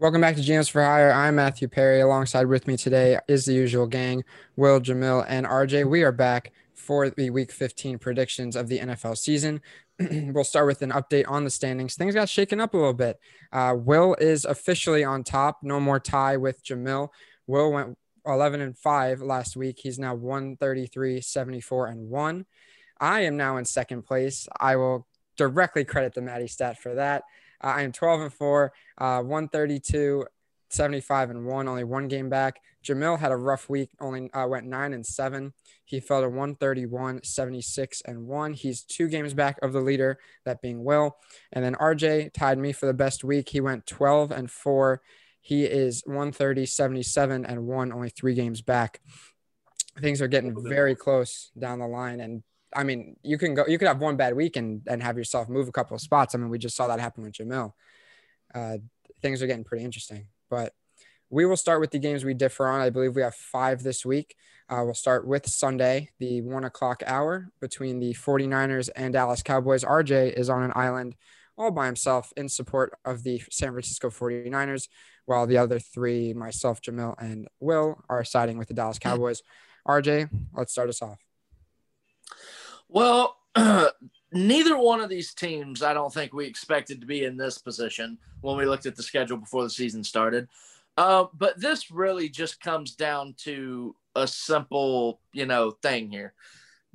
Welcome back to GMs for Hire. I'm Matthew Perry. Alongside with me today is the usual gang, Will, Jamil, and RJ. We are back for the Week 15 predictions of the NFL season. We'll start with an update on the standings. Things got shaken up a little bit. Will is officially on top. No more tie with Jamil. Will went 11-5 last week. He's now 133, 74, and 1. I am now in second place. I will directly credit the Matty stat for that. I am 12-4, 132, 75 and 1, only one game back. Jamil had a rough week, only went 9-7. He fell to 131, 76 and 1. He's two games back of the leader, that being Will. And then RJ tied me for the best week. He went 12-4. He is 130, 77 and 1, only three games back. Things are getting very close down the line, and I mean, you could have one bad week and have yourself move a couple of spots. I mean, we just saw that happen with Jamil. Things are getting pretty interesting, but we will start with the games we differ on. I believe we have 5 this week. We'll start with Sunday, the 1 o'clock hour between the 49ers and Dallas Cowboys. RJ is on an island all by himself in support of the San Francisco 49ers, while the other three, myself, Jamil, and Will, are siding with the Dallas Cowboys. RJ, let's start us off. Well, neither one of these teams I don't think we expected to be in this position when we looked at the schedule before the season started. But this really just comes down to a simple, thing here.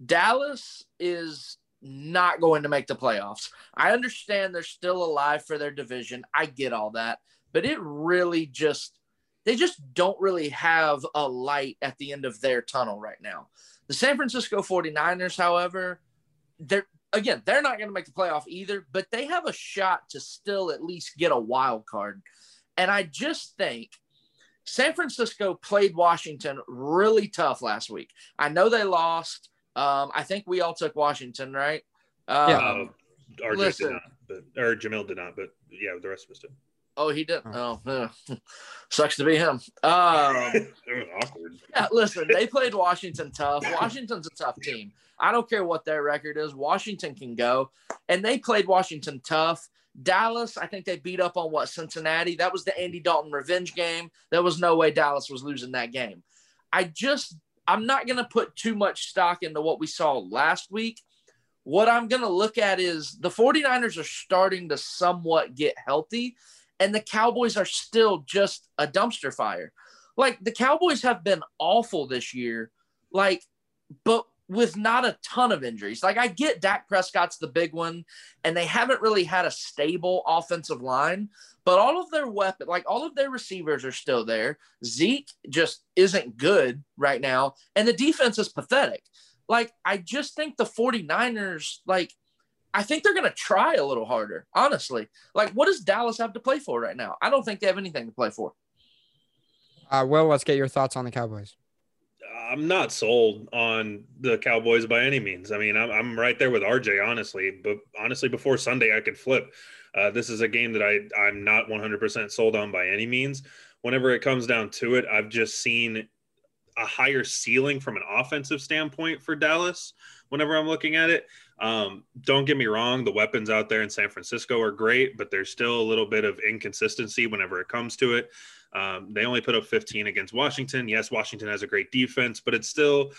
Dallas is not going to make the playoffs. I understand they're still alive for their division. I get all that. But it really just – they just don't really have a light at the end of their tunnel right now. The San Francisco 49ers, however, they're not going to make the playoff either, but they have a shot to still at least get a wild card. And I just think San Francisco played Washington really tough last week. I know they lost. I think we all took Washington, right? Yeah. RJ did not, or Jamil did not, but yeah, the rest of us did. Oh, he didn't. Oh, sucks to be him. It was awkward. Yeah, listen, they played Washington tough. Washington's a tough team. I don't care what their record is. Washington can go. And they played Washington tough. Dallas, I think they beat up on, Cincinnati? That was the Andy Dalton revenge game. There was no way Dallas was losing that game. I'm not going to put too much stock into what we saw last week. What I'm going to look at is the 49ers are starting to somewhat get healthy. And the Cowboys are still just a dumpster fire. Like, the Cowboys have been awful this year, but with not a ton of injuries. Like, I get Dak Prescott's the big one, and they haven't really had a stable offensive line. But all of their all of their receivers are still there. Zeke just isn't good right now. And the defense is pathetic. Like, I just think the 49ers, I think they're going to try a little harder, honestly. What does Dallas have to play for right now? I don't think they have anything to play for. Well, let's get your thoughts on the Cowboys. I'm not sold on the Cowboys by any means. I mean, I'm right there with RJ, honestly. But honestly, before Sunday, I could flip. This is a game that I'm not 100% sold on by any means. Whenever it comes down to it, I've just seen a higher ceiling from an offensive standpoint for Dallas whenever I'm looking at it. Don't get me wrong, the weapons out there in San Francisco are great, but there's still a little bit of inconsistency whenever it comes to it. They only put up 15 against Washington. Yes, Washington has a great defense, but it's still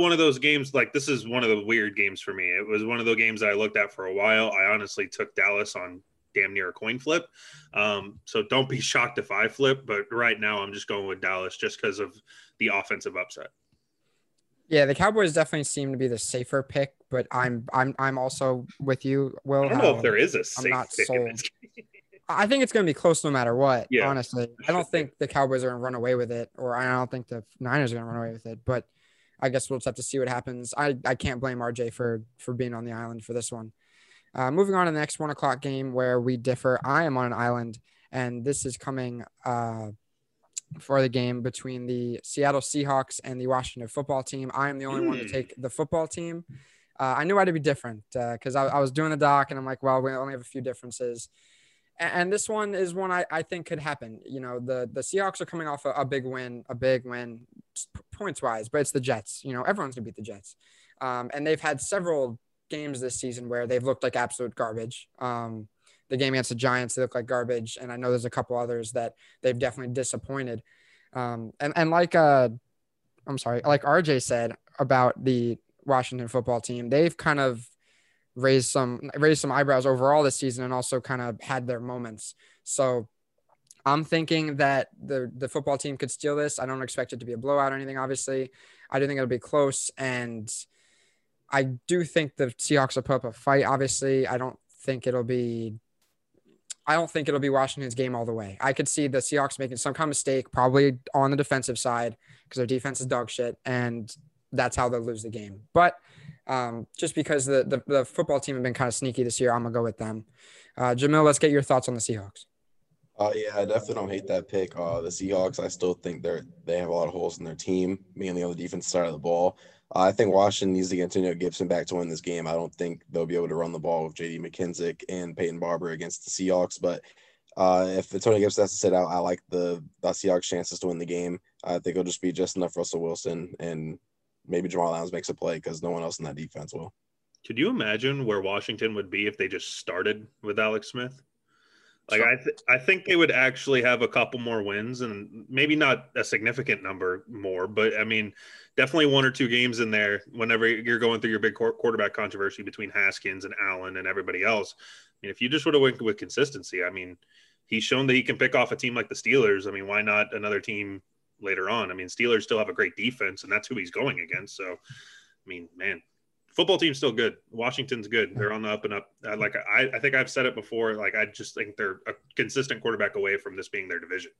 one of those games. This is one of the weird games for me. It was one of the games I looked at for a while. I honestly took Dallas on damn near a coin flip. So don't be shocked if I flip, but right now I'm just going with Dallas just because of the offensive upset. Yeah, the Cowboys definitely seem to be the safer pick, but I'm also with you, Will. I don't know if there is a safe pick in this game. I think it's going to be close no matter what, honestly. I don't think the Cowboys are going to run away with it, or I don't think the Niners are going to run away with it, but I guess we'll just have to see what happens. I can't blame RJ for being on the island for this one. Moving on to the next 1 o'clock game where we differ. I am on an island, and this is coming for the game between the Seattle Seahawks and the Washington football team. I am the only one to take the football team. I knew I had to be different because I was doing the doc, and I'm like, well, we only have a few differences. And this one is one I think could happen. The Seahawks are coming off a big win points-wise, but it's the Jets. Everyone's going to beat the Jets. And they've had several games this season where they've looked like absolute garbage. the game against the Giants, they look like garbage. And I know there's a couple others that they've definitely disappointed. Like RJ said about the Washington football team, they've kind of raised some eyebrows overall this season and also kind of had their moments. So I'm thinking that the football team could steal this. I don't expect it to be a blowout or anything, obviously. I do think it'll be close, and I do think the Seahawks will put up a fight, obviously. I don't think it'll be Washington's game all the way. I could see the Seahawks making some kind of mistake, probably on the defensive side, because their defense is dog shit, and that's how they'll lose the game. But just because the football team have been kind of sneaky this year, I'm going to go with them. Jamil, let's get your thoughts on the Seahawks. Yeah, I definitely don't hate that pick. The Seahawks, I still think they have a lot of holes in their team, mainly on the defense side of the ball. I think Washington needs to get Antonio Gibson back to win this game. I don't think they'll be able to run the ball with J.D. McKissick and Peyton Barber against the Seahawks. But if Antonio Gibson has to sit out, I like the Seahawks' chances to win the game. I think it'll just be just enough Russell Wilson, and maybe Jamal Adams makes a play because no one else in that defense will. Could you imagine where Washington would be if they just started with Alex Smith? Like, I think they would actually have a couple more wins, and maybe not a significant number more, but I mean, definitely one or two games in there whenever you're going through your big quarterback controversy between Haskins and Allen and everybody else. I mean, if you just would have went with consistency, I mean, he's shown that he can pick off a team like the Steelers. I mean, why not another team later on? I mean, Steelers still have a great defense, and that's who he's going against. So, I mean, man. Football team's still good. Washington's good. They're on the up and up. Like I think I've said it before. Like I just think they're a consistent quarterback away from this being their division.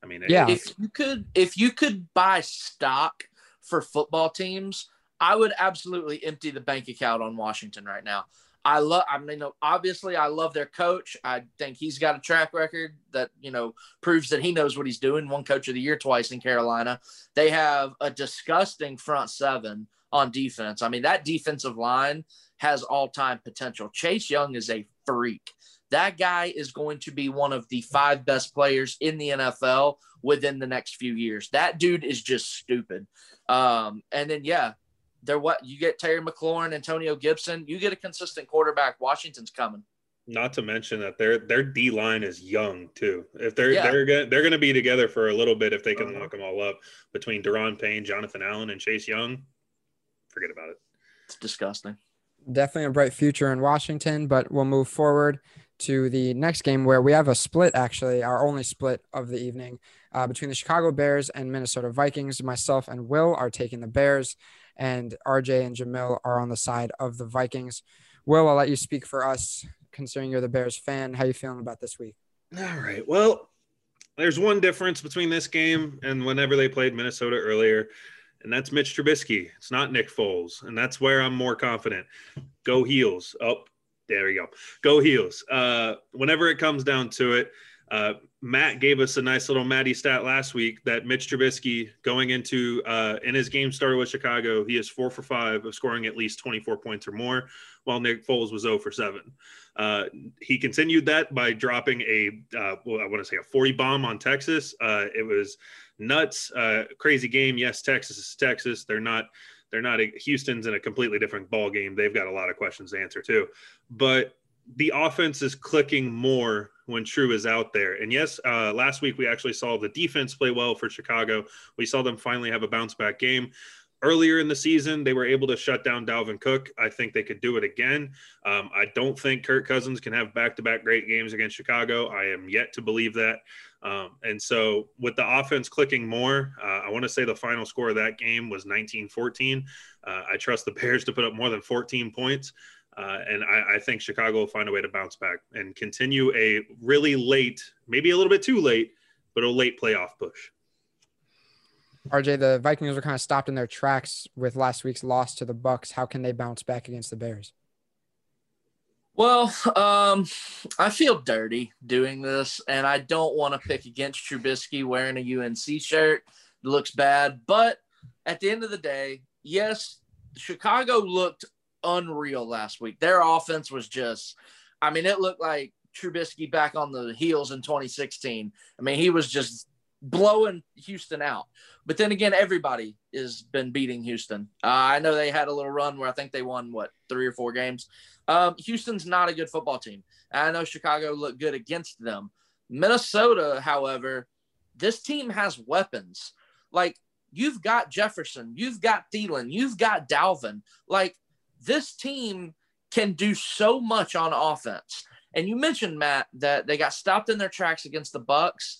I mean, yeah. If you could buy stock for football teams, I would absolutely empty the bank account on Washington right now. Obviously, I love their coach. I think he's got a track record that, you know, proves that he knows what he's doing. Won Coach of the Year twice in Carolina. They have a disgusting front seven on defense. I mean, that defensive line has all-time potential. Chase Young is a freak. That guy is going to be one of the 5 best players in the NFL within the next few years. That dude is just stupid. And then, yeah, you get Terry McLaurin, Antonio Gibson, you get a consistent quarterback. Washington's coming. Not to mention that their D line is young too. If they're going to be together for a little bit, if they can lock them all up between Deron Payne, Jonathan Allen, and Chase Young. Forget about it. It's disgusting. Definitely a bright future in Washington, but we'll move forward to the next game where we have a split, actually, our only split of the evening between the Chicago Bears and Minnesota Vikings. Myself and Will are taking the Bears, and RJ and Jamil are on the side of the Vikings. Will, I'll let you speak for us, considering you're the Bears fan. How you feeling about this week? All right. Well, there's one difference between this game and whenever they played Minnesota earlier. And that's Mitch Trubisky. It's not Nick Foles. And that's where I'm more confident. Go Heels. Oh, there we go. Go Heels. Whenever it comes down to it, Matt gave us a nice little Matty stat last week that Mitch Trubisky going into in his game started with Chicago, he is 4 for 5 of scoring at least 24 points or more, while Nick Foles was 0 for 7. He continued that by dropping a 40 bomb on Texas. It was nuts, crazy game. Yes, Texas is Texas. They're not Houston's in a completely different ball game. They've got a lot of questions to answer too, but the offense is clicking more when True is out there. And yes, last week we actually saw the defense play well for Chicago. We saw them finally have a bounce back game. Earlier in the season, they were able to shut down Dalvin Cook. I think they could do it again. I don't think Kirk Cousins can have back-to-back great games against Chicago. I am yet to believe that. And so with the offense clicking more, I want to say the final score of that game was 19-14. I trust the Bears to put up more than 14 points. And I think Chicago will find a way to bounce back and continue a really late, maybe a little bit too late, but a late playoff push. RJ, the Vikings were kind of stopped in their tracks with last week's loss to the Bucs. How can they bounce back against the Bears? Well, I feel dirty doing this, and I don't want to pick against Trubisky wearing a UNC shirt. It looks bad. But at the end of the day, yes, Chicago looked unreal last week. Their offense was just – I mean, it looked like Trubisky back on the heels in 2016. I mean, he was just – blowing Houston out. But then again, everybody has been beating Houston. I know they had a little run where I think they won, 3 or 4 games. Houston's not a good football team. I know Chicago looked good against them. Minnesota, however, this team has weapons. Like, you've got Jefferson, you've got Thielen, you've got Dalvin. Like, this team can do so much on offense. And you mentioned, Matt, that they got stopped in their tracks against the Bucs.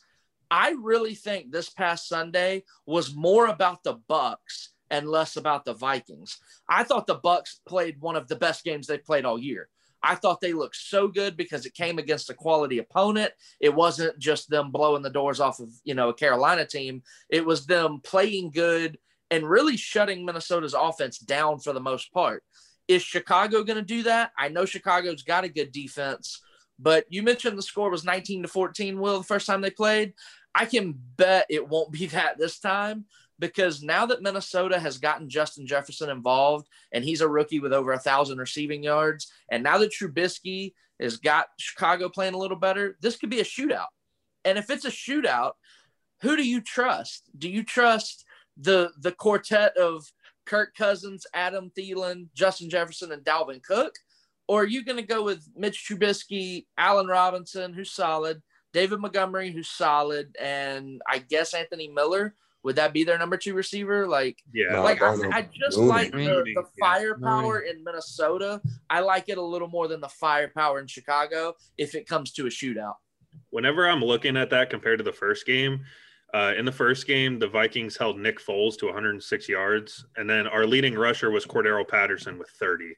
I really think this past Sunday was more about the Bucs and less about the Vikings. I thought the Bucs played one of the best games they've played all year. I thought they looked so good because it came against a quality opponent. It wasn't just them blowing the doors off of, a Carolina team. It was them playing good and really shutting Minnesota's offense down for the most part. Is Chicago going to do that? I know Chicago's got a good defense, but you mentioned the score was 19-14, Will, the first time they played. I can bet it won't be that this time, because now that Minnesota has gotten Justin Jefferson involved, and he's a rookie with over 1,000 receiving yards, and now that Trubisky has got Chicago playing a little better, this could be a shootout. And if it's a shootout, who do you trust? Do you trust the quartet of Kirk Cousins, Adam Thielen, Justin Jefferson, and Dalvin Cook? Or are you going to go with Mitch Trubisky, Allen Robinson, who's solid, David Montgomery, who's solid, and I guess Anthony Miller? Would that be their number 2 receiver? I just like the firepower in Minnesota. I like it a little more than the firepower in Chicago if it comes to a shootout. Whenever I'm looking at that compared to the first game, in the first game, the Vikings held Nick Foles to 106 yards, and then our leading rusher was Cordero Patterson with 30.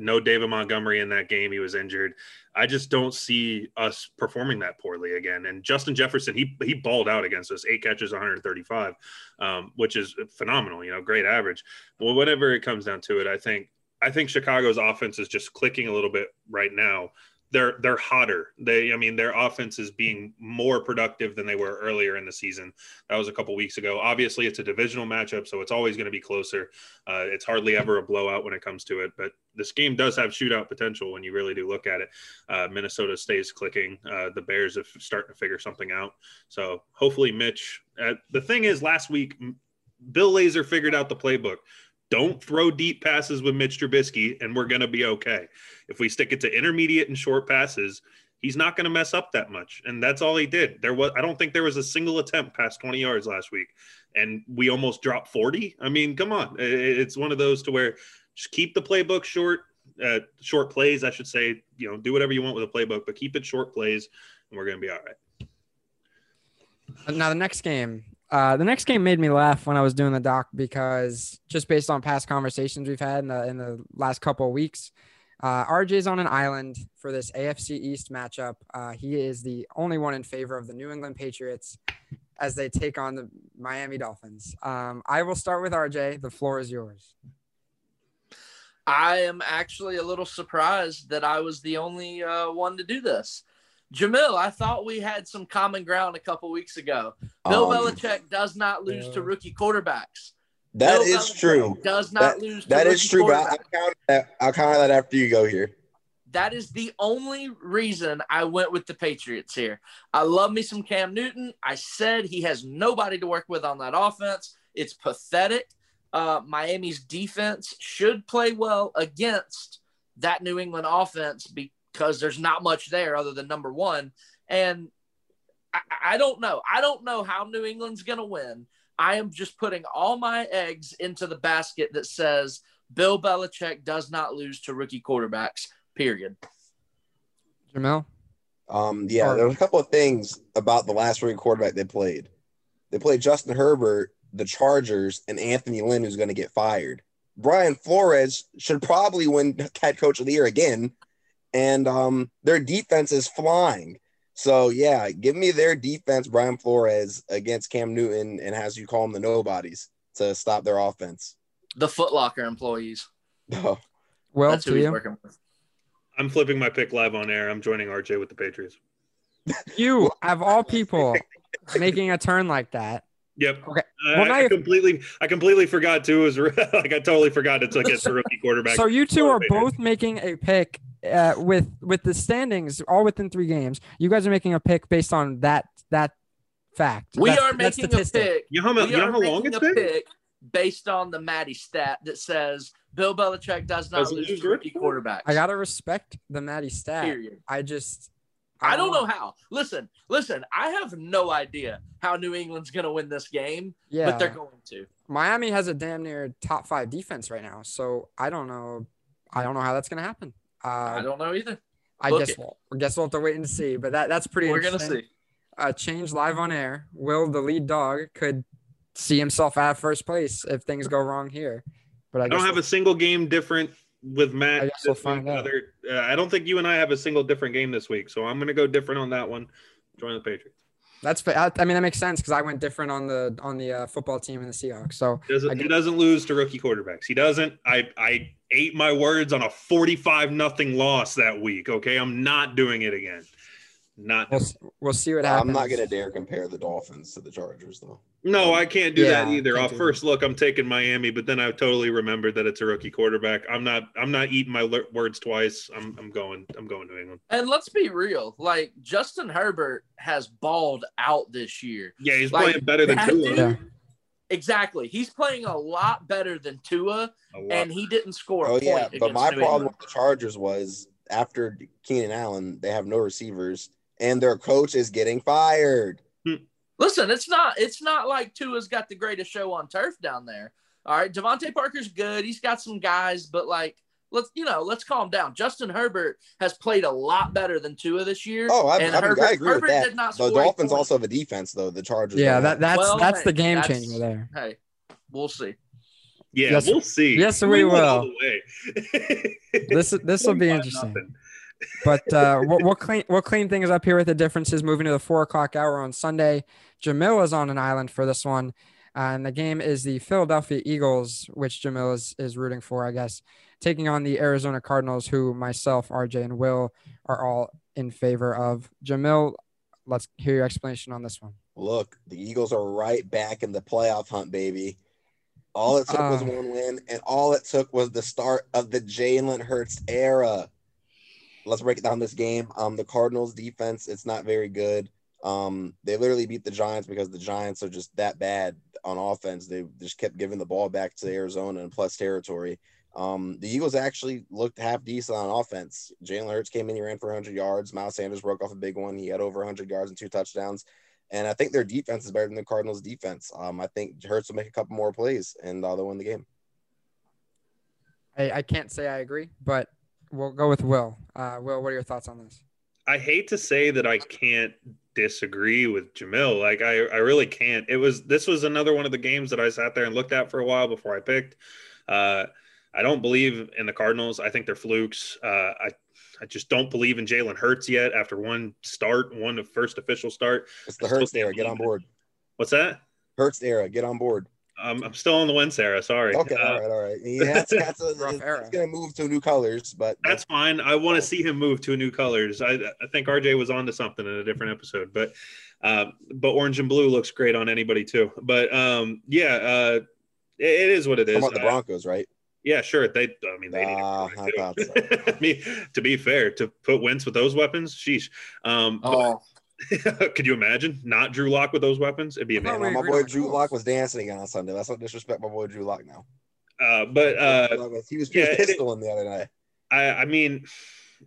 No David Montgomery in that game. He was injured. I just don't see us performing that poorly again. And Justin Jefferson, he balled out against us, 8 catches, 135, which is phenomenal, great average. Well, whatever it comes down to it, I think Chicago's offense is just clicking a little bit right now. They're hotter. Their offense is being more productive than they were earlier in the season. That was a couple weeks ago. Obviously, it's a divisional matchup, so it's always going to be closer. It's hardly ever a blowout when it comes to it. But this game does have shootout potential when you really do look at it. Minnesota stays clicking. The Bears are starting to figure something out. So hopefully, Mitch. The thing is, last week, Bill Lazor figured out the playbook. Don't throw deep passes with Mitch Trubisky, and we're going to be okay. If we stick it to intermediate and short passes, he's not going to mess up that much. And that's all he did. I don't think there was a single attempt past 20 yards last week, and we almost dropped 40. Come on. It's one of those to where just keep the playbook short plays, I should say. Do whatever you want with a playbook, but keep it short plays, and we're going to be all right. Now, the next game made me laugh when I was doing the doc, because just based on past conversations we've had in the last couple of weeks, RJ's on an island for this AFC East matchup. He is the only one in favor of the New England Patriots as they take on the Miami Dolphins. I will start with RJ. The floor is yours. I am actually a little surprised that I was the only one to do this. Jamil, I thought we had some common ground a couple weeks ago. Bill Belichick does not lose to rookie quarterbacks. That is true. Does not lose. That is true. But I'll count that after you go here. That is the only reason I went with the Patriots here. I love me some Cam Newton. I said he has nobody to work with on that offense. It's pathetic. Miami's defense should play well against that New England offense because there's not much there other than number one. And I don't know. I don't know how New England's going to win. I am just putting all my eggs into the basket that says Bill Belichick does not lose to rookie quarterbacks, period. Jamel? There was a couple of things about the last rookie quarterback they played. They played Justin Herbert, the Chargers, and Anthony Lynn, who's going to get fired. Brian Flores should probably win head coach of the year again. And their defense is flying. So, yeah, give me their defense, Brian Flores, against Cam Newton and, as you call them, the nobodies, to stop their offense. The Foot Locker employees. Oh. Well, that's who he's working with. I'm flipping my pick live on air. I'm joining RJ with the Patriots. You, of all people, making a turn like that. Yep. Okay. I completely forgot too. I totally forgot it took it to rookie quarterback. So you two are both making a pick with the standings all within 3 games. You guys are making a pick based on that Fact. We are making a pick. You know how long it's been? Based on the Maddie stat that says Bill Belichick does not lose to rookie quarterbacks. I got to respect the Maddie stat. Period. I don't know how. Listen, I have no idea how New England's going to win this game, but they're going to. Miami has a damn near top five defense right now, so I don't know how that's going to happen. I don't know either. I guess we'll have to wait and see, but that's pretty interesting. We're going to see. Change live on air. Will, the lead dog, could see himself out of first place if things go wrong here. But I don't have a single game different with Matt. I don't think you and I have a single different game this week, so I'm going to go different on that one. Join the Patriots. That makes sense because I went different on the football team and the Seahawks. So he doesn't lose to rookie quarterbacks. He doesn't. I ate my words on a 45-0 loss that week. Okay, I'm not doing it again. We'll see what happens. I'm not going to dare compare the Dolphins to the Chargers, though. No, I can't do that either. Off first look, I'm taking Miami, but then I totally remembered that it's a rookie quarterback. I'm not eating my words twice. I'm going to England. And let's be real. Like, Justin Herbert has balled out this year. Yeah, he's playing better than Tua. Yeah. Exactly. He's playing a lot better than Tua, and he didn't score a point. Oh, yeah, but my problem with the Chargers was after Keenan Allen, they have no receivers. And their coach is getting fired. Listen, it's not like Tua's got the greatest show on turf down there. All right, Devontae Parker's good. He's got some guys, but let's calm down. Justin Herbert has played a lot better than Tua this year. Oh, I agree with that. The Dolphins also have a defense, though. The Chargers. Yeah, that's the game changer there. Hey, we'll see. Yeah, we'll see. Yes, we will. This will be interesting. But we'll clean things up here with the differences. Moving to the 4:00 hour on Sunday, Jamil is on an island for this one, and the game is the Philadelphia Eagles, which Jamil is rooting for, I guess, taking on the Arizona Cardinals, who myself, RJ, and Will are all in favor of. Jamil, let's hear your explanation on this one. Look, the Eagles are right back in the playoff hunt, baby. All it took was one win, and all it took was the start of the Jalen Hurts era. Let's break down this game. The Cardinals defense, it's not very good. They literally beat the Giants because the Giants are just that bad on offense. They just kept giving the ball back to Arizona and plus territory. The Eagles actually looked half decent on offense. Jalen Hurts came in, he ran for 100 yards. Miles Sanders broke off a big one. He had over 100 yards and 2 touchdowns. And I think their defense is better than the Cardinals' defense. I think Hurts will make a couple more plays, and they'll win the game. I can't say I agree, but – we'll go with Will. Will, what are your thoughts on this? I hate to say that I can't disagree with Jamil. Like, I really can't. This was another one of the games that I sat there and looked at for a while before I picked. I don't believe in the Cardinals. I think they're flukes. I just don't believe in Jalen Hurts yet after one official start. It's the Hurts era. Get on board. What's that? Hurts era. Get on board. I'm still on the win, Sarah. Sorry. Okay. All right. Yeah, it's going to move to new colors, but that's fine. I want to see him move to new colors. I think RJ was onto something in a different episode, but orange and blue looks great on anybody too. But it is what it is. How about the Broncos, right? Yeah, sure. They need to I too. So. I mean, to be fair, to put Wentz with those weapons, sheesh. Could you imagine not Drew Lock with those weapons? It'd be amazing. My boy Drew Lock was dancing again on Sunday. Let's not disrespect my boy Drew Lock now. He was pistoling the other night. I mean,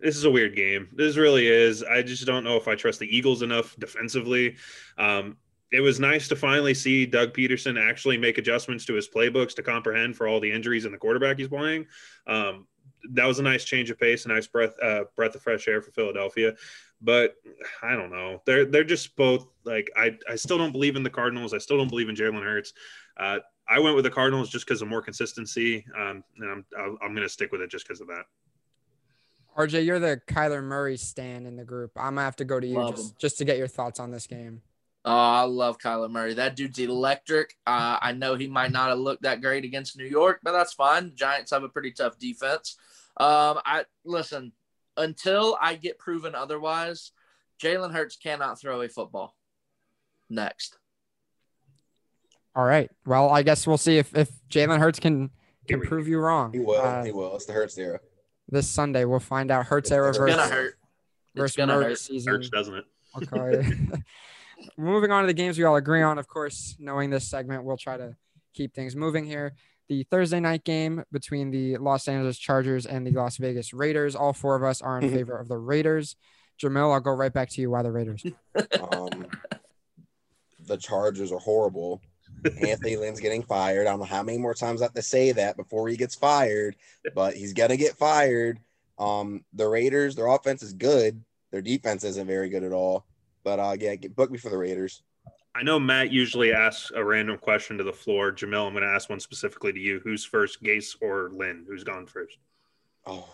this is a weird game. This really is. I just don't know if I trust the Eagles enough defensively. It was nice to finally see Doug Peterson actually make adjustments to his playbooks to comprehend for all the injuries and the quarterback he's playing. That was a nice change of pace, a nice breath of fresh air for Philadelphia. But I don't know. They're just both like I still don't believe in the Cardinals. I still don't believe in Jalen Hurts. I went with the Cardinals just because of more consistency, and I'm going to stick with it just because of that. RJ, you're the Kyler Murray stan in the group. I'm going to have to go to you just to get your thoughts on this game. Oh, I love Kyler Murray. That dude's electric. I know he might not have looked that great against New York, but that's fine. The Giants have a pretty tough defense. Listen, until I get proven otherwise, Jalen Hurts cannot throw a football. Next. All right. Well, I guess we'll see if Jalen Hurts can prove you wrong. He will. He will. It's the Hurts era. This Sunday, we'll find out. Hurts era versus Murray season. Hurts, doesn't it? Okay. Moving on to the games we all agree on, of course, knowing this segment, we'll try to keep things moving here. The Thursday night game between the Los Angeles Chargers and the Las Vegas Raiders. All four of us are in favor of the Raiders. Jamil, I'll go right back to you. Why the Raiders? The Chargers are horrible. Anthony Lynn's getting fired. I don't know how many more times I have to say that before he gets fired, but he's going to get fired. The Raiders, their offense is good. Their defense isn't very good at all. But, yeah, book me for the Raiders. I know Matt usually asks a random question to the floor. Jamil, I'm going to ask one specifically to you. Who's first, Gase or Lynn? Who's gone first? Oh,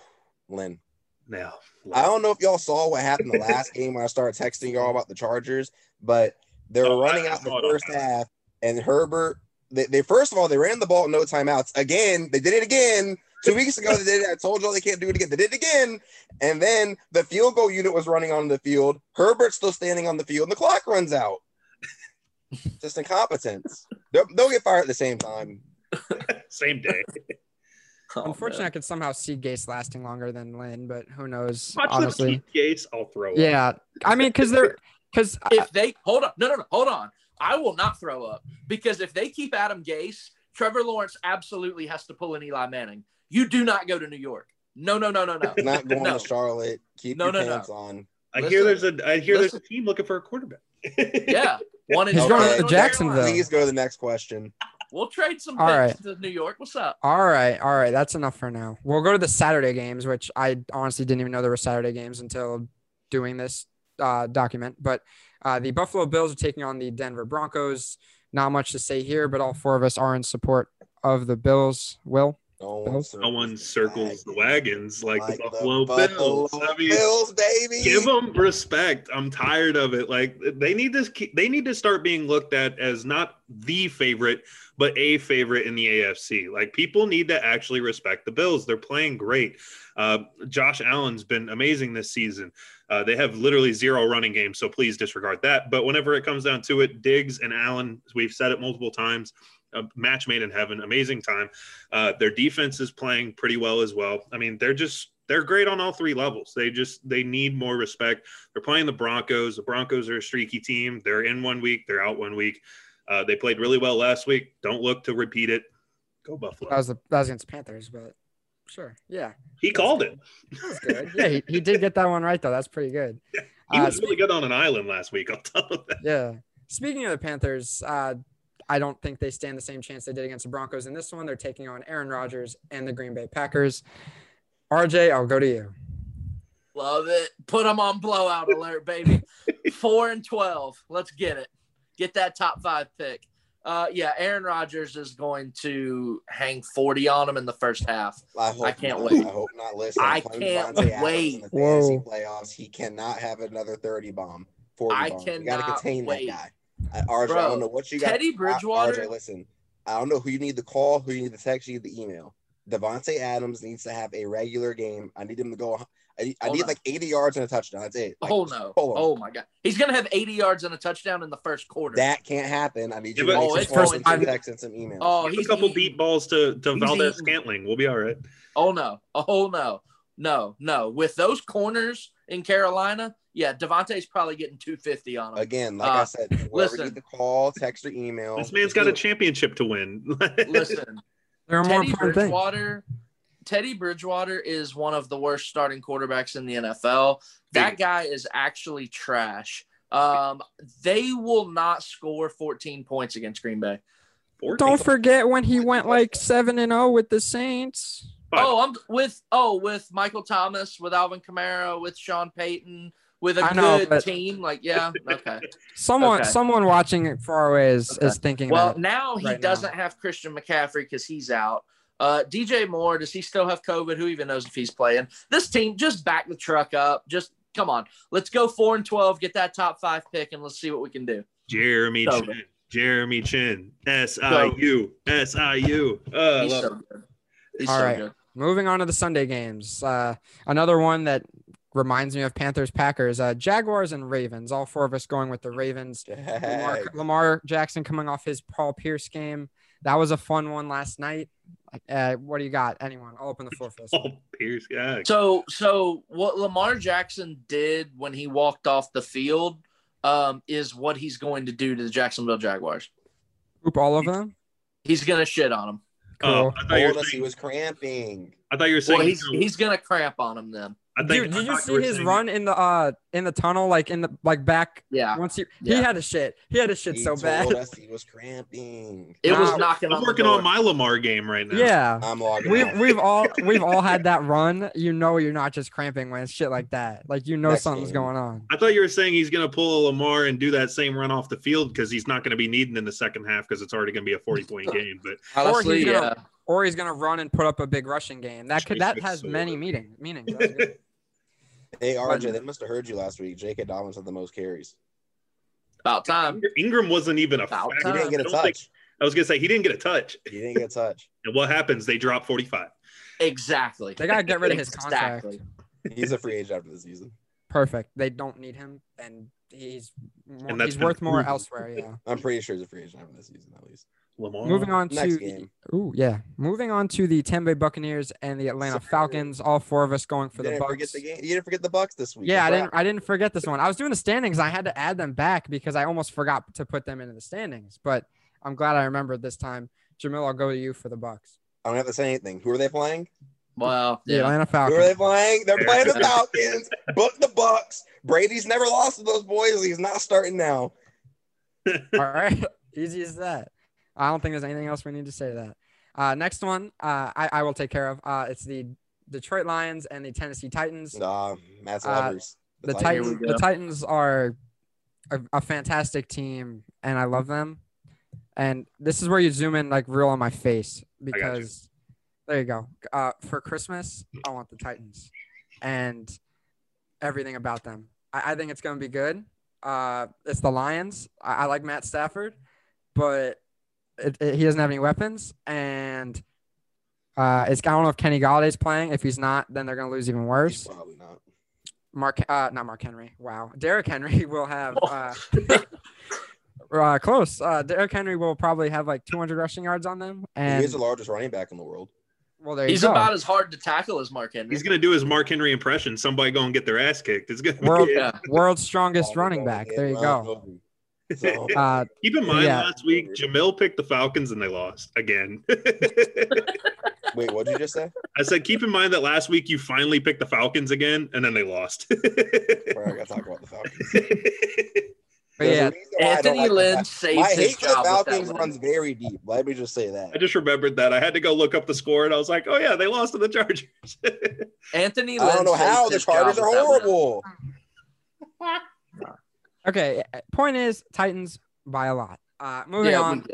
Lynn. Now, I don't know if y'all saw what happened the last game when I started texting y'all about the Chargers, but they're running out the first half. And Herbert, they first of all, they ran the ball in no timeouts. Again, they did it again. 2 weeks ago, they did it. I told y'all they can't do it again. They did it again. And then the field goal unit was running on the field. Herbert's still standing on the field, and the clock runs out. Just incompetence. They'll get fired at the same time. Same day. Unfortunately, I could somehow see Gase lasting longer than Lynn, but who knows? Honestly, Gase, I'll throw up. Yeah. I mean, because if they hold on, no, hold on. I will not throw up, because if they keep Adam Gase, Trevor Lawrence absolutely has to pull an Eli Manning. You do not go to New York. No. Not going to Charlotte. Keep your pants on. I hear there's a team looking for a quarterback. Yeah. He's going to Jacksonville. Please go to the next question. We'll trade some picks to New York. What's up? All right. That's enough for now. We'll go to the Saturday games, which I honestly didn't even know there were Saturday games until doing this document. But the Buffalo Bills are taking on the Denver Broncos. Not much to say here, but all four of us are in support of the Bills. Will? No one circles the wagons like the Buffalo Bills. I mean, Bills, baby. Give them respect. I'm tired of it. Like, they need this. They need to start being looked at as not the favorite, but a favorite in the AFC. Like, people need to actually respect the Bills. They're playing great. Josh Allen's been amazing this season. They have literally zero running game, so please disregard that. But whenever it comes down to it, Diggs and Allen, we've said it multiple times, a match made in heaven, amazing time. Their defense is playing pretty well as well. I mean, they're great on all three levels. They need more respect. They're playing the Broncos. The Broncos are a streaky team. They're in 1 week. They're out 1 week. They played really well last week. Don't look to repeat it. Go Buffalo. That was against the Panthers, but sure. Yeah. He called it. That was good. Yeah, he did get that one right, though. That's pretty good. Yeah. He was really good on an island last week on top of that. Yeah. Speaking of the Panthers, I don't think they stand the same chance they did against the Broncos in this one. They're taking on Aaron Rodgers and the Green Bay Packers. RJ, I'll go to you. Love it. Put them on blowout alert, baby. 4-12. Let's get it. Get that top five pick. Yeah, Aaron Rodgers is going to hang 40 on him in the first half. I can't wait. I hope not. Listen, I can't wait. Whoa. Playoffs. He cannot have another 30 bomb. 40 I bomb. You got to contain that guy. RJ, bro, I don't know what you got. Teddy Bridgewater. RJ, listen, I don't know who you need to call, who you need to text, you need the email. Devontae Adams needs to have a regular game. I need him to go. I need like 80 yards and a touchdown. That's it. Like, oh, my God. He's going to have 80 yards and a touchdown in the first quarter. That can't happen. I need you to text and some emails. Oh, he's a couple deep balls to Valdez Scantling. We'll be all right. No. With those corners in Carolina, yeah, Devontae's probably getting 250 on him. Again, like I said, listen, need to call, text, or email. This man's got a championship to win. Listen, there are more important things. Teddy Bridgewater is one of the worst starting quarterbacks in the NFL. That guy is actually trash. They will not score 14 points against Green Bay. 14. Don't forget when he went like 7-0 with the Saints. With Michael Thomas, with Alvin Kamara, with Sean Payton, with a good team. Like, yeah, okay. Someone watching it far away is thinking. Well, now he doesn't have Christian McCaffrey because he's out. DJ Moore, does he still have COVID? Who even knows if he's playing? This team, just back the truck up. Just come on. Let's go 4-12, get that top five pick, and let's see what we can do. Jeremy Chin. SIU. He's so good. All right. Moving on to the Sunday games. Another one that reminds me of Panthers, Packers, Jaguars, and Ravens. All four of us going with the Ravens. Lamar Jackson coming off his Paul Pierce game. That was a fun one last night. What do you got? Anyone? I'll open the floor for this. Oh, Pierce, yeah. So what Lamar Jackson did when he walked off the field is what he's going to do to the Jacksonville Jaguars. Group all of them? He's going to shit on them. Cool. I told us he was cramping. I thought you were saying he's going to cramp on him then. Did you see his run in the tunnel, like in the back? Yeah. Once he had a shit. He had a shit so bad. He was cramping. It was knocking. I'm working on my Lamar game right now. Yeah. I'm logging. We've all had that run. You know, you're not just cramping when it's shit like that. Like you know something's going on. I thought you were saying he's gonna pull a Lamar and do that same run off the field because he's not gonna be needing in the second half because it's already gonna be a 40-point game. But honestly, yeah. Or he's going to run and put up a big rushing game. That has many meanings. Hey, RJ, they must have heard you last week. J.K. Dobbins had the most carries. About time. Ingram wasn't even a factor. He didn't get a touch. I was going to say, he didn't get a touch. And what happens? They drop 45. Exactly. They got to get rid of his contract. He's a free agent after the season. Perfect. They don't need him, and he's worth more elsewhere. Yeah. I'm pretty sure he's a free agent after the season, at least. Lamar. Moving on to the Tampa Bay Buccaneers and the Atlanta Falcons. All four of us going for the Bucs. You didn't forget the Bucs this week. Yeah, I didn't forget this one. I was doing the standings. I had to add them back because I almost forgot to put them into the standings. But I'm glad I remembered this time. Jamil, I'll go to you for the Bucs. I don't have to say anything. Who are they playing? Well, the Atlanta Falcons. Who are they playing? They're playing the Falcons. Book the Bucs. Brady's never lost to those boys. He's not starting now. All right, easy as that. I don't think there's anything else we need to say to that. Next one, I will take care of. It's the Detroit Lions and the Tennessee Titans. Matt's lovers. The Titans are a fantastic team, and I love them. And this is where you zoom in like real on my face because there you go. For Christmas, I want the Titans and everything about them. I think it's going to be good. It's the Lions. I like Matt Stafford, but he doesn't have any weapons, and I don't know if Kenny Galladay's playing. If he's not, then they're going to lose even worse. He's probably not. Not Mark Henry. Wow. Derrick Henry will have close. Derrick Henry will probably have like 200 rushing yards on them. And he's the largest running back in the world. Well, there he's about as hard to tackle as Mark Henry. He's going to do his Mark Henry impression. Somebody going to get their ass kicked. It's going to world's strongest running back. There you go. So, keep in mind, last week Jamil picked the Falcons and they lost again. Wait, what did you just say? I said, keep in mind that last week you finally picked the Falcons again, and then they lost. We're not gonna talk about the Falcons. But Anthony Lynn saves his job. The Falcons runs very deep. Let me just say that. I just remembered that. I had to go look up the score, and I was like, oh yeah, they lost to the Chargers. Anthony Lynn. I don't know how the Chargers are horrible. Okay, point is Titans by a lot. Moving on.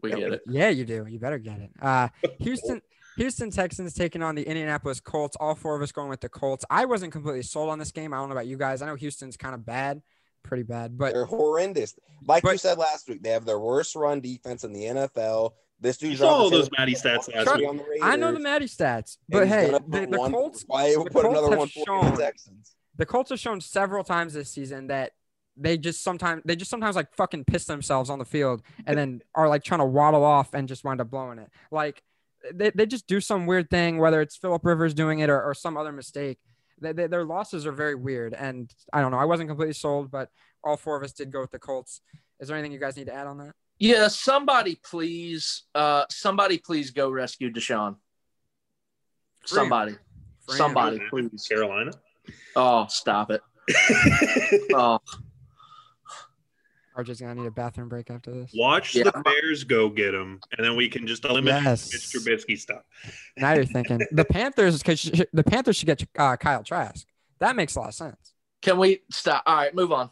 We get it. Yeah, you do. You better get it. Houston Texans taking on the Indianapolis Colts. All four of us going with the Colts. I wasn't completely sold on this game. I don't know about you guys. I know Houston's kind of bad, pretty bad, but they're horrendous. Like you said last week, they have their worst run defense in the NFL. This dude's all those Matty stats last week. I know the Matty stats, but hey, the Colts. Why would put another one for the Texans? The Colts have shown several times this season that they just sometimes like fucking piss themselves on the field and then are like trying to waddle off and just wind up blowing it. Like they just do some weird thing, whether it's Phillip Rivers doing it or some other mistake. Their losses are very weird. And I don't know. I wasn't completely sold, but all four of us did go with the Colts. Is there anything you guys need to add on that? Yeah. Somebody please go rescue Deshaun. Somebody, please. Carolina. Oh, stop it. Oh. RJ's going to need a bathroom break after this. Watch the Bears go get him, and then we can just eliminate Mitch Trubisky stuff. Now you're thinking. The Panthers should get Kyle Trask. That makes a lot of sense. Can we stop? All right, move on.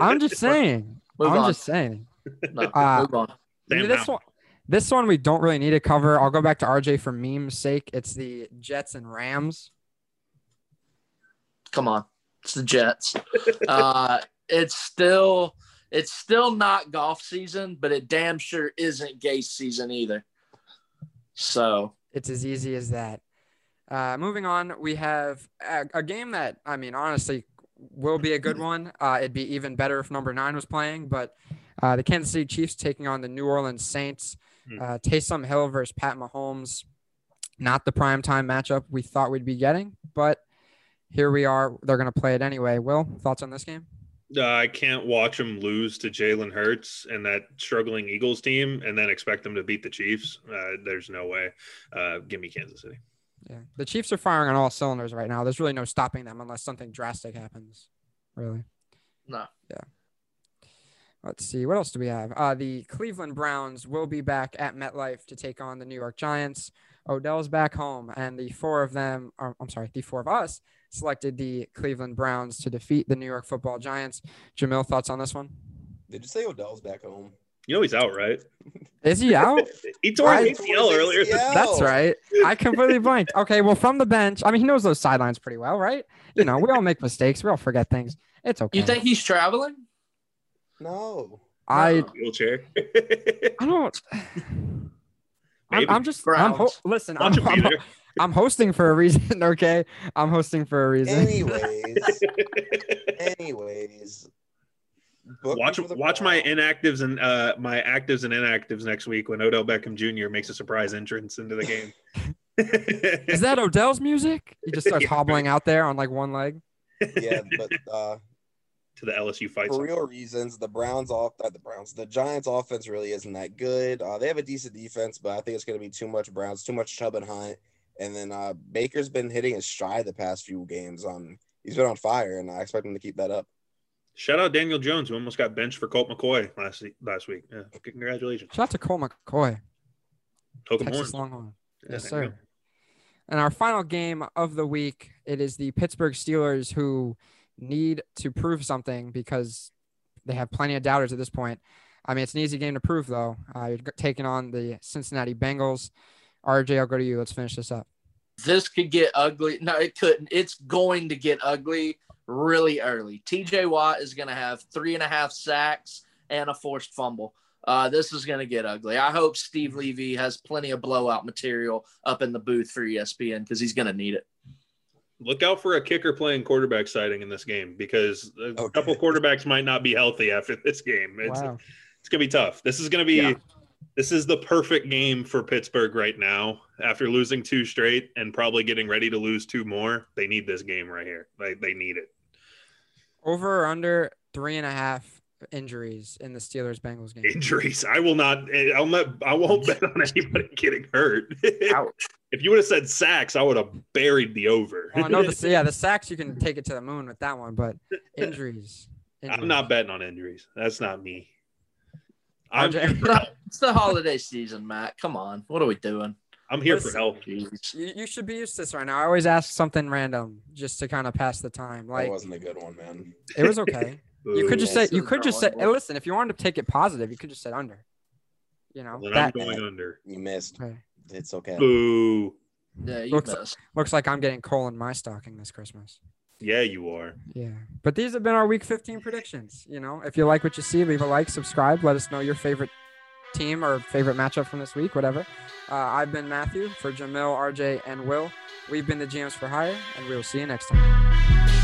I'm just saying. No, move on. This one we don't really need to cover. I'll go back to RJ for meme's sake. It's the Jets and Rams. Come on. It's the Jets. It's still not golf season, but it damn sure isn't Gase season either. So it's as easy as that. Moving on, we have a game that, I mean, honestly, will be a good one. It'd be even better if number 9 was playing, but the Kansas City Chiefs taking on the New Orleans Saints. Taysom Hill versus Pat Mahomes. Not the primetime matchup we thought we'd be getting, but here we are. They're going to play it anyway. Will, thoughts on this game? I can't watch them lose to Jalen Hurts and that struggling Eagles team and then expect them to beat the Chiefs. There's no way. Give me Kansas City. Yeah, the Chiefs are firing on all cylinders right now. There's really no stopping them unless something drastic happens, really. No. Yeah. Let's see. What else do we have? The Cleveland Browns will be back at MetLife to take on the New York Giants. Odell's back home, and the four of us selected the Cleveland Browns to defeat the New York football Giants. Jamil, thoughts on this one? Did you say Odell's back home? You know he's out, right? Is he out? He tore his ACL earlier. That's right. I completely blanked. Okay, well, from the bench, I mean, he knows those sidelines pretty well, right? You know, we all make mistakes. We all forget things. It's okay. You think he's traveling? No. Wheelchair. I don't. I'm just. Listen, I'm hosting for a reason, okay? I'm hosting for a reason. Anyways. Watch my inactives and my actives and inactives next week when Odell Beckham Jr. makes a surprise entrance into the game. Is that Odell's music? He just starts hobbling out there on like one leg. Yeah, but to the LSU fight. For real reasons, the Giants offense really isn't that good. They have a decent defense, but I think it's going to be too much Browns, too much Chubb and Hunt. And then Baker's been hitting his stride the past few games. He's been on fire, and I expect him to keep that up. Shout out Daniel Jones, who almost got benched for Colt McCoy last week. Yeah, congratulations. Shout out to Colt McCoy. Texas Longhorn. Yes, sir. You. And our final game of the week, it is the Pittsburgh Steelers, who need to prove something because they have plenty of doubters at this point. I mean, it's an easy game to prove, though. You're taking on the Cincinnati Bengals. RJ, I'll go to you. Let's finish this up. This could get ugly. No, it couldn't. It's going to get ugly really early. TJ Watt is going to have 3.5 sacks and a forced fumble. This is going to get ugly. I hope Steve Levy has plenty of blowout material up in the booth for ESPN because he's going to need it. Look out for a kicker playing quarterback sighting in this game because a couple quarterbacks might not be healthy after this game. It's going to be tough. This is going to be This is the perfect game for Pittsburgh right now. After losing 2 straight and probably getting ready to lose 2 more, they need this game right here. They need it. Over or under 3.5 injuries in the Steelers-Bengals game. Injuries. I won't bet on anybody getting hurt. Ouch. If you would have said sacks, I would have buried the over. Well, I know the sacks, you can take it to the moon with that one, but injuries. I'm not betting on injuries. That's not me. It's the holiday season, Matt. Come on. What are we doing? I'm here for help. You should be used to this right now. I always ask something random just to kind of pass the time. Like, that wasn't a good one, man. It was okay. You could just say, listen, if you wanted to take it positive, you could just say under. You know, well, I'm going under. You missed. Okay. It's okay. Boo. Yeah, you missed. Looks like I'm getting coal in my stocking this Christmas. Yeah, you are. Yeah. But these have been our Week 15 predictions. You know, if you like what you see, leave a like, subscribe, let us know your favorite team or favorite matchup from this week, whatever. I've been Matthew for Jamil, RJ, and Will. We've been the GMs for Hire, and we will see you next time.